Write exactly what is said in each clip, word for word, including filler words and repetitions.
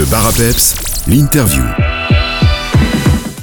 Le Barapeps, l'interview.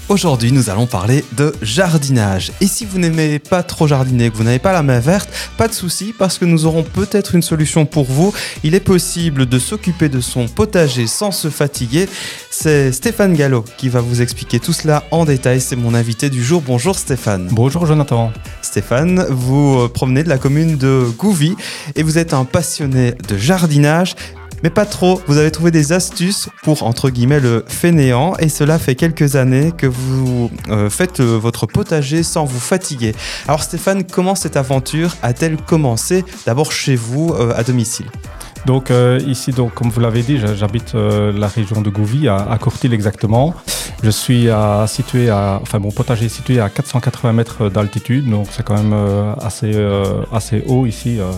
Aujourd'hui, nous allons parler de jardinage. Et si vous n'aimez pas trop jardiner, que vous n'avez pas la main verte, pas de souci, parce que nous aurons peut-être une solution pour vous. Il est possible de s'occuper de son potager sans se fatiguer. C'est Stéphane Gallo qui va vous expliquer tout cela en détail. C'est mon invité du jour. Bonjour Stéphane. Bonjour Jonathan. Stéphane, vous provenez de la commune de Gouvy et vous êtes un passionné de jardinage. Mais pas trop, vous avez trouvé des astuces pour, entre guillemets, le fainéant, et cela fait quelques années que vous euh, faites euh, votre potager sans vous fatiguer. Alors Stéphane, comment cette aventure a-t-elle commencé, d'abord chez vous, euh, à domicile ? Donc euh, ici, donc, comme vous l'avez dit, j'habite euh, la région de Gouvy, à, à Courtil exactement. Je suis à, situé à, enfin mon potager est situé à quatre cent quatre-vingts mètres d'altitude, donc c'est quand même euh, assez, euh, assez haut ici. Euh.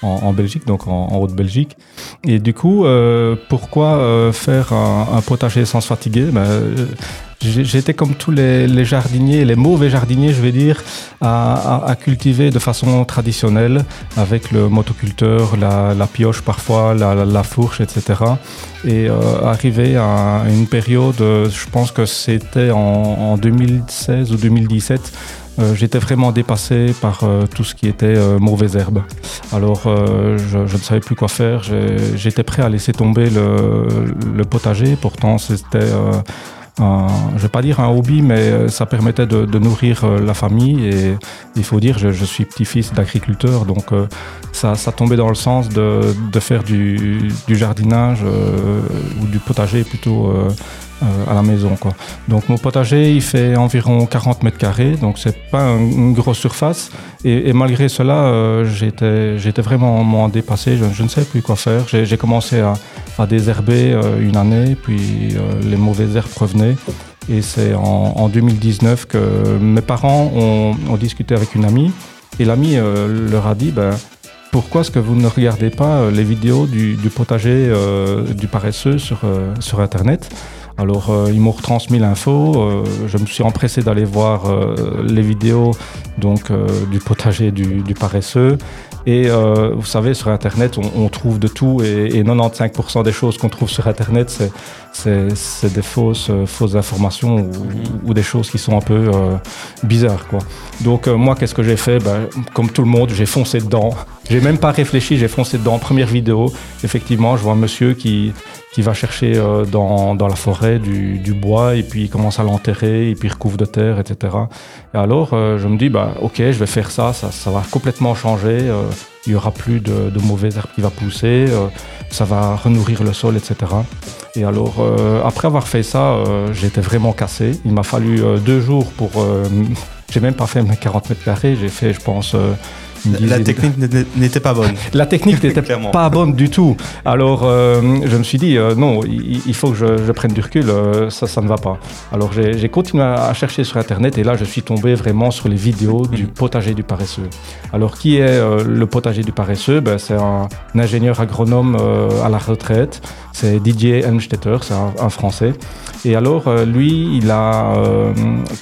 En, en Belgique, donc en, en Haute-Belgique. Et du coup, euh, pourquoi euh, faire un, un potager sans se fatiguer ? ben, euh, J'étais comme tous les, les jardiniers, les mauvais jardiniers, je vais dire, à, à, à cultiver de façon traditionnelle, avec le motoculteur, la, la pioche parfois, la, la, la fourche, et cetera. Et euh, arrivé à une période, je pense que c'était en, en deux mille seize ou deux mille dix-sept, Euh, j'étais vraiment dépassé par euh, tout ce qui était euh, mauvaises herbes. Alors euh, je, je ne savais plus quoi faire, j'ai, j'étais prêt à laisser tomber le, le potager, pourtant c'était... Euh Un, je ne vais pas dire un hobby, mais ça permettait de, de nourrir la famille. Et il faut dire, je, je suis petit-fils d'agriculteur, donc euh, ça, ça tombait dans le sens de, de faire du, du jardinage euh, ou du potager plutôt euh, euh, à la maison, quoi. Donc mon potager, il fait environ quarante mètres carrés, donc ce n'est pas un, une grosse surface. Et, et malgré cela, euh, j'étais, j'étais vraiment m'en dépassé, je, je ne savais plus quoi faire. J'ai, j'ai commencé à, à désherber euh, une année, puis euh, les mauvaises herbes revenaient. Et c'est en, en deux mille dix-neuf que mes parents ont, ont discuté avec une amie, et l'amie euh, leur a dit ben, « Pourquoi est-ce que vous ne regardez pas les vidéos du, du potager euh, du paresseux sur, euh, sur Internet ?» Alors euh, ils m'ont retransmis l'info, euh, je me suis empressé d'aller voir euh, les vidéos donc, euh, du potager du, du paresseux. Et euh, vous savez, sur Internet, on, on trouve de tout, et, et quatre-vingt-quinze pour cent des choses qu'on trouve sur Internet, c'est, c'est, c'est des fausses, euh, fausses informations ou, ou des choses qui sont un peu euh, bizarres, quoi. Donc euh, moi, qu'est-ce que j'ai fait ? Ben, comme tout le monde, j'ai foncé dedans. J'ai même pas réfléchi, j'ai foncé dedans. Première vidéo, effectivement, je vois un monsieur qui, qui va chercher euh, dans, dans la forêt du, du bois, et puis il commence à l'enterrer, et puis il recouvre de terre, et cetera. Et alors, euh, je me dis, ben, ok, je vais faire ça, ça, ça va complètement changer. Euh, il n'y aura plus de, de mauvaises herbes qui va pousser, euh, ça va renourrir le sol, et cetera. Et alors, euh, après avoir fait ça, euh, j'étais vraiment cassé. Il m'a fallu euh, deux jours pour... Euh, j'ai même pas fait mes quarante mètres carrés, j'ai fait, je pense... Euh, La technique n'était pas bonne. La technique n'était pas bonne du tout. Alors, euh, je me suis dit, euh, non, il, il faut que je, je prenne du recul, euh, ça, ça ne va pas. Alors, j'ai, j'ai continué à chercher sur Internet, et là, je suis tombé vraiment sur les vidéos mmh. du potager du paresseux. Alors, qui est euh, le potager du paresseux ? Ben, c'est un, un ingénieur agronome euh, à la retraite. C'est Didier Helmstetter, c'est un, un Français. Et alors, euh, lui, il a euh,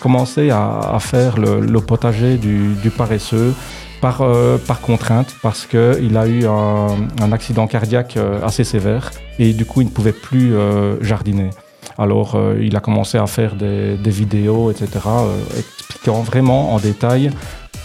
commencé à, à faire le, le potager du, du paresseux. Par, euh, par contrainte, parce qu'il a eu un, un accident cardiaque euh, assez sévère, et du coup il ne pouvait plus euh, jardiner. Alors euh, il a commencé à faire des, des vidéos, et cetera, euh, expliquant vraiment en détail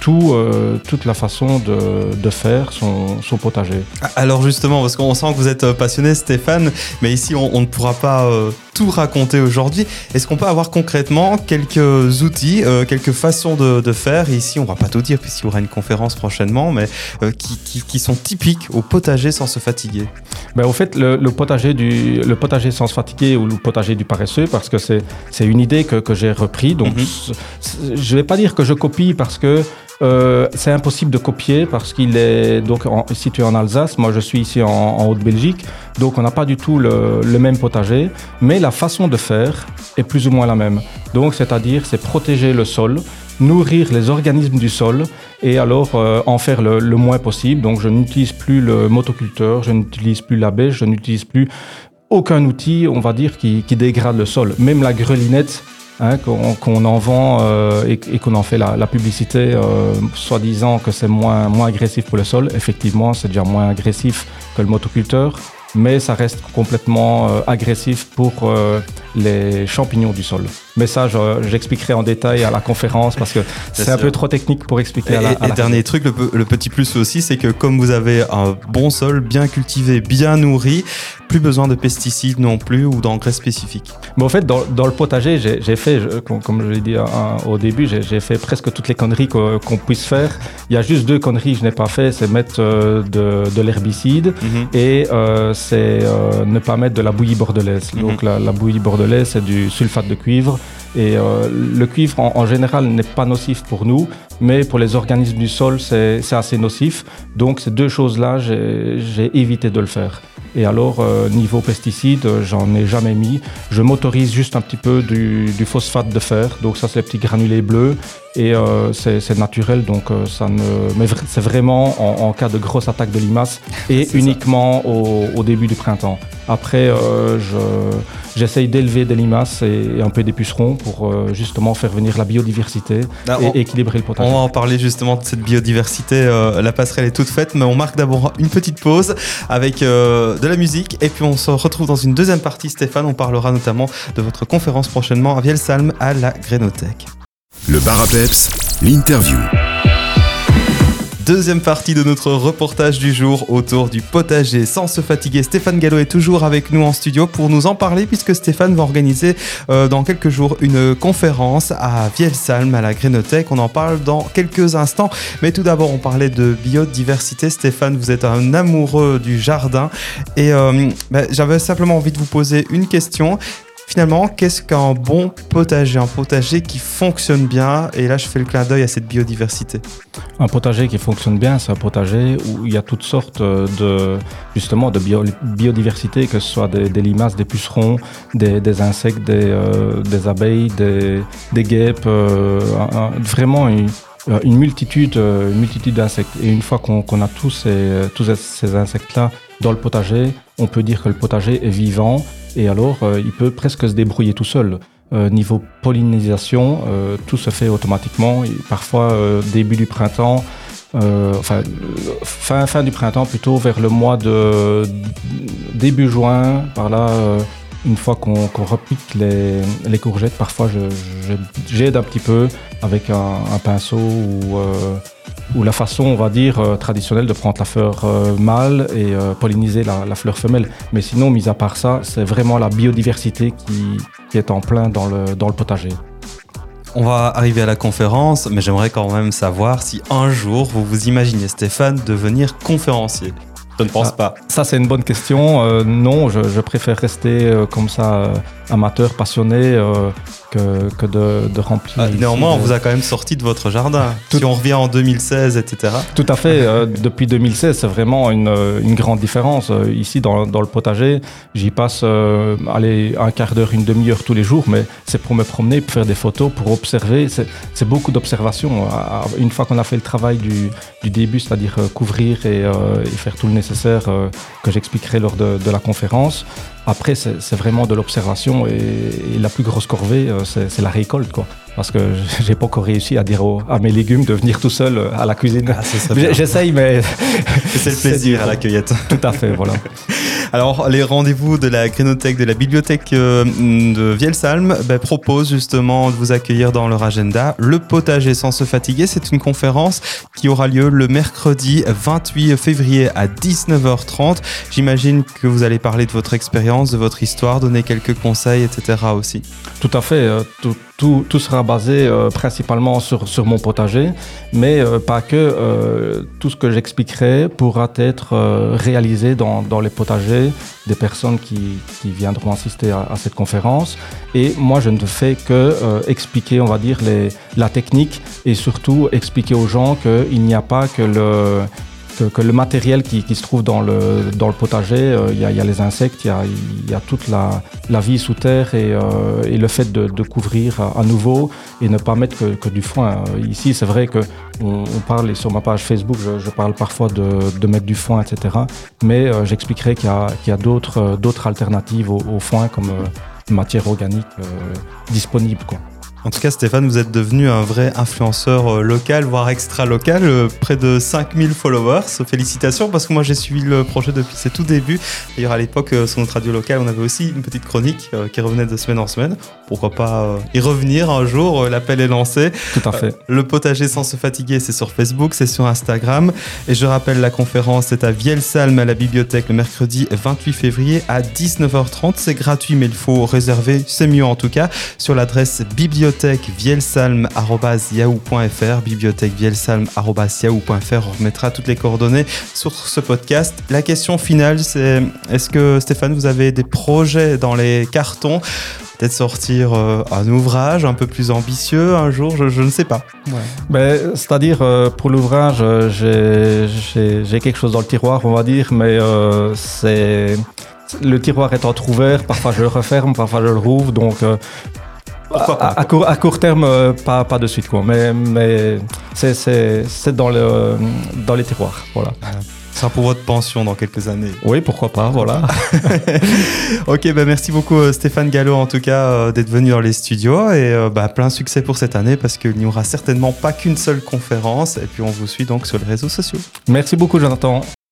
tout, euh, toute la façon de, de faire son, son potager. Alors justement, parce qu'on sent que vous êtes passionné Stéphane, mais ici on, on ne pourra pas euh, tout raconter aujourd'hui. Est-ce qu'on peut avoir concrètement quelques outils, euh, quelques façons de, de faire ? Et ici on ne va pas tout dire puisqu'il y aura une conférence prochainement, mais euh, qui, qui, qui sont typiques au potager sans se fatiguer. Ben, au fait, le, le, potager du, le potager sans se fatiguer, ou le potager du paresseux, parce que c'est, c'est une idée que, que j'ai repris. Donc, mm-hmm. Je ne vais pas dire que je copie, parce que euh, c'est impossible de copier, parce qu'il est donc en, situé en Alsace. Moi, je suis ici en, en Haute-Belgique, donc on n'a pas du tout le, le même potager, mais la façon de faire est plus ou moins la même. Donc, c'est-à-dire, c'est protéger le sol, nourrir les organismes du sol, et alors euh, en faire le, le moins possible. Donc je n'utilise plus le motoculteur, je n'utilise plus la bêche, je n'utilise plus aucun outil, on va dire, qui, qui dégrade le sol. Même la grelinette, hein, qu'on, qu'on en vend euh, et, et qu'on en fait la, la publicité, euh, soi-disant que c'est moins, moins agressif pour le sol. Effectivement, c'est déjà moins agressif que le motoculteur. mais ça reste complètement euh, agressif pour euh, les champignons du sol. Mais ça, je, j'expliquerai en détail à la conférence parce que c'est, c'est un peu trop technique pour expliquer. Et, à la, à et la dernier fin. truc, le, le petit plus aussi, c'est que comme vous avez un bon sol bien cultivé, bien nourri, plus besoin de pesticides non plus ou d'engrais spécifiques. Mais en fait, dans, dans le potager, j'ai, j'ai fait, je, comme, comme je l'ai dit hein, au début, j'ai, j'ai fait presque toutes les conneries qu'on, qu'on puisse faire. Il y a juste deux conneries que je n'ai pas fait, c'est mettre euh, de, de l'herbicide mm-hmm. et euh, c'est euh, ne pas mettre de la bouillie bordelaise. Mm-hmm. Donc la, la bouillie bordelaise, c'est du sulfate de cuivre. Et euh, le cuivre en, en général n'est pas nocif pour nous, mais pour les organismes du sol c'est, c'est assez nocif. Donc ces deux choses-là, j'ai, j'ai évité de le faire. Et alors euh, niveau pesticides, j'en ai jamais mis. Je m'autorise juste un petit peu du, du phosphate de fer. Donc ça c'est les petits granulés bleus et euh, c'est, c'est naturel. Donc euh, ça ne, mais c'est vraiment en, en cas de grosse attaque de limaces et uniquement au, au début du printemps. Après, euh, je, j'essaye d'élever des limaces et, et un peu des pucerons pour euh, justement faire venir la biodiversité ah, et on, équilibrer le potager. On va en parler justement de cette biodiversité. Euh, la passerelle est toute faite, mais on marque d'abord une petite pause avec euh, de la musique. Et puis on se retrouve dans une deuxième partie, Stéphane. On parlera notamment de votre conférence prochainement à Vielsalm à la Grainothèque. Le Barapeps, l'interview. Deuxième partie de notre reportage du jour autour du potager. Sans se fatiguer, Stéphane Gallo est toujours avec nous en studio pour nous en parler puisque Stéphane va organiser euh, dans quelques jours une conférence à Vielsalm, à la Grainothèque. On en parle dans quelques instants. Mais tout d'abord, on parlait de biodiversité. Stéphane, vous êtes un amoureux du jardin et euh, bah, j'avais simplement envie de vous poser une question. Finalement, qu'est-ce qu'un bon potager? Un potager qui fonctionne bien, et là je fais le clin d'œil à cette biodiversité. Un potager qui fonctionne bien, c'est un potager où il y a toutes sortes de, justement, de bio, biodiversité, que ce soit des, des limaces, des pucerons, des, des insectes, des, euh, des abeilles, des, des guêpes, euh, un, un, vraiment une, une, multitude, une multitude d'insectes. Et une fois qu'on, qu'on a tous ces, tous ces insectes-là dans le potager, on peut dire que le potager est vivant. Et alors, euh, il peut presque se débrouiller tout seul. Euh, niveau pollinisation, euh, tout se fait automatiquement. Et parfois, euh, début du printemps, euh, enfin, fin, fin du printemps, plutôt vers le mois de début juin, par là, euh, une fois qu'on, qu'on repique les, les courgettes, parfois, je, je, j'aide un petit peu avec un, un pinceau ou, euh, ou la façon, on va dire, euh, traditionnelle de prendre la fleur euh, mâle et euh, polliniser la, la fleur femelle. Mais sinon, mis à part ça, c'est vraiment la biodiversité qui, qui est en plein dans le, dans le potager. On va arriver à la conférence, mais j'aimerais quand même savoir si un jour, vous vous imaginez, Stéphane, devenir conférencier. Je ne pense ah, pas. Ça, c'est une bonne question. Euh, non, je, je préfère rester euh, comme ça, euh, amateur, passionné, euh, que, que de, de remplir. Ah, néanmoins, de... on vous a quand même sorti de votre jardin. Tout... Si on revient en deux mille seize, et cetera. Tout à fait. euh, depuis deux mille seize, c'est vraiment une, une grande différence. Euh, ici, dans, dans le potager, j'y passe euh, allez, un quart d'heure, une demi-heure tous les jours, mais c'est pour me promener, pour faire des photos, pour observer. C'est, c'est beaucoup d'observation. Une fois qu'on a fait le travail du, du début, c'est-à-dire euh, couvrir et, euh, et faire tout le nécessaire, que j'expliquerai lors de, de la conférence. Après, c'est, c'est vraiment de l'observation et, et la plus grosse corvée, c'est, c'est la récolte, quoi. Parce que j'ai pas encore réussi à dire aux, à mes légumes de venir tout seul à la cuisine. Ah, j'essaye, mais... c'est le plaisir c'est à la cueillette. Tout à fait, voilà. Alors, les rendez-vous de la Grainothèque, de la bibliothèque de Vielsalm ben, proposent justement de vous accueillir dans leur agenda. Le potager sans se fatiguer, c'est une conférence qui aura lieu le mercredi vingt-huit février à dix-neuf heures trente. J'imagine que vous allez parler de votre expérience, de votre histoire, donner quelques conseils, et cetera aussi. Tout à fait, euh, tout. Tout, tout sera basé euh, principalement sur, sur mon potager, mais euh, pas que. Euh, tout ce que j'expliquerai pourra être euh, réalisé dans, dans les potagers des personnes qui, qui viendront assister à, à cette conférence. Et moi, je ne fais que euh, expliquer, on va dire, les, la technique et surtout expliquer aux gens qu'il n'y a pas que le... Que, que le matériel qui, qui se trouve dans le, dans le potager, il y a, y a les insectes, il y a, y a toute la, la vie sous terre et, euh, et le fait de, de couvrir à, à nouveau et ne pas mettre que, que du foin. Ici, c'est vrai qu'on on parle, et sur ma page Facebook, je, je parle parfois de, de mettre du foin, et cetera. Mais euh, j'expliquerai qu'il y a, qu'il y a d'autres, euh, d'autres alternatives au, au foin comme euh, matière organique euh, disponible, quoi. En tout cas, Stéphane, vous êtes devenu un vrai influenceur local, voire extra-local, près de cinq mille followers. Félicitations, parce que moi, j'ai suivi le projet depuis ses tout débuts. D'ailleurs, à l'époque, sur notre radio locale, on avait aussi une petite chronique qui revenait de semaine en semaine. Pourquoi pas y revenir un jour, l'appel est lancé. Tout à fait. Le potager sans se fatiguer, c'est sur Facebook, c'est sur Instagram. Et je rappelle, la conférence est à Vielsalm, à la bibliothèque, le mercredi vingt-huit février à dix-neuf heures trente. C'est gratuit, mais il faut réserver, c'est mieux en tout cas, sur l'adresse bibliothèque. bibliothèque vielsalm arobase yahoo point fr bibliothèque vielsalm arobase yahoo point fr. On remettra toutes les coordonnées sur ce podcast. La question finale, c'est est-ce que, Stéphane, vous avez des projets dans les cartons? Peut-être sortir euh, un ouvrage un peu plus ambitieux un jour, je, je ne sais pas. Ouais. Mais, c'est-à-dire, euh, pour l'ouvrage, euh, j'ai, j'ai, j'ai quelque chose dans le tiroir, on va dire, mais euh, c'est... le tiroir est entrouvert, parfois je le referme, parfois je le rouvre, donc... Euh, Pourquoi pas, à, à, court, à court terme, euh, pas, pas de suite, quoi. Mais, mais c'est, c'est, c'est dans, le, dans les tiroirs. Voilà. Voilà. Ça sera pour votre pension dans quelques années. Oui, pourquoi pas, voilà. Ok, ben bah merci beaucoup Stéphane Gallo, en tout cas, euh, d'être venu dans les studios. Et euh, bah, plein succès pour cette année, parce qu'il n'y aura certainement pas qu'une seule conférence. Et puis on vous suit donc sur les réseaux sociaux. Merci beaucoup, Jonathan.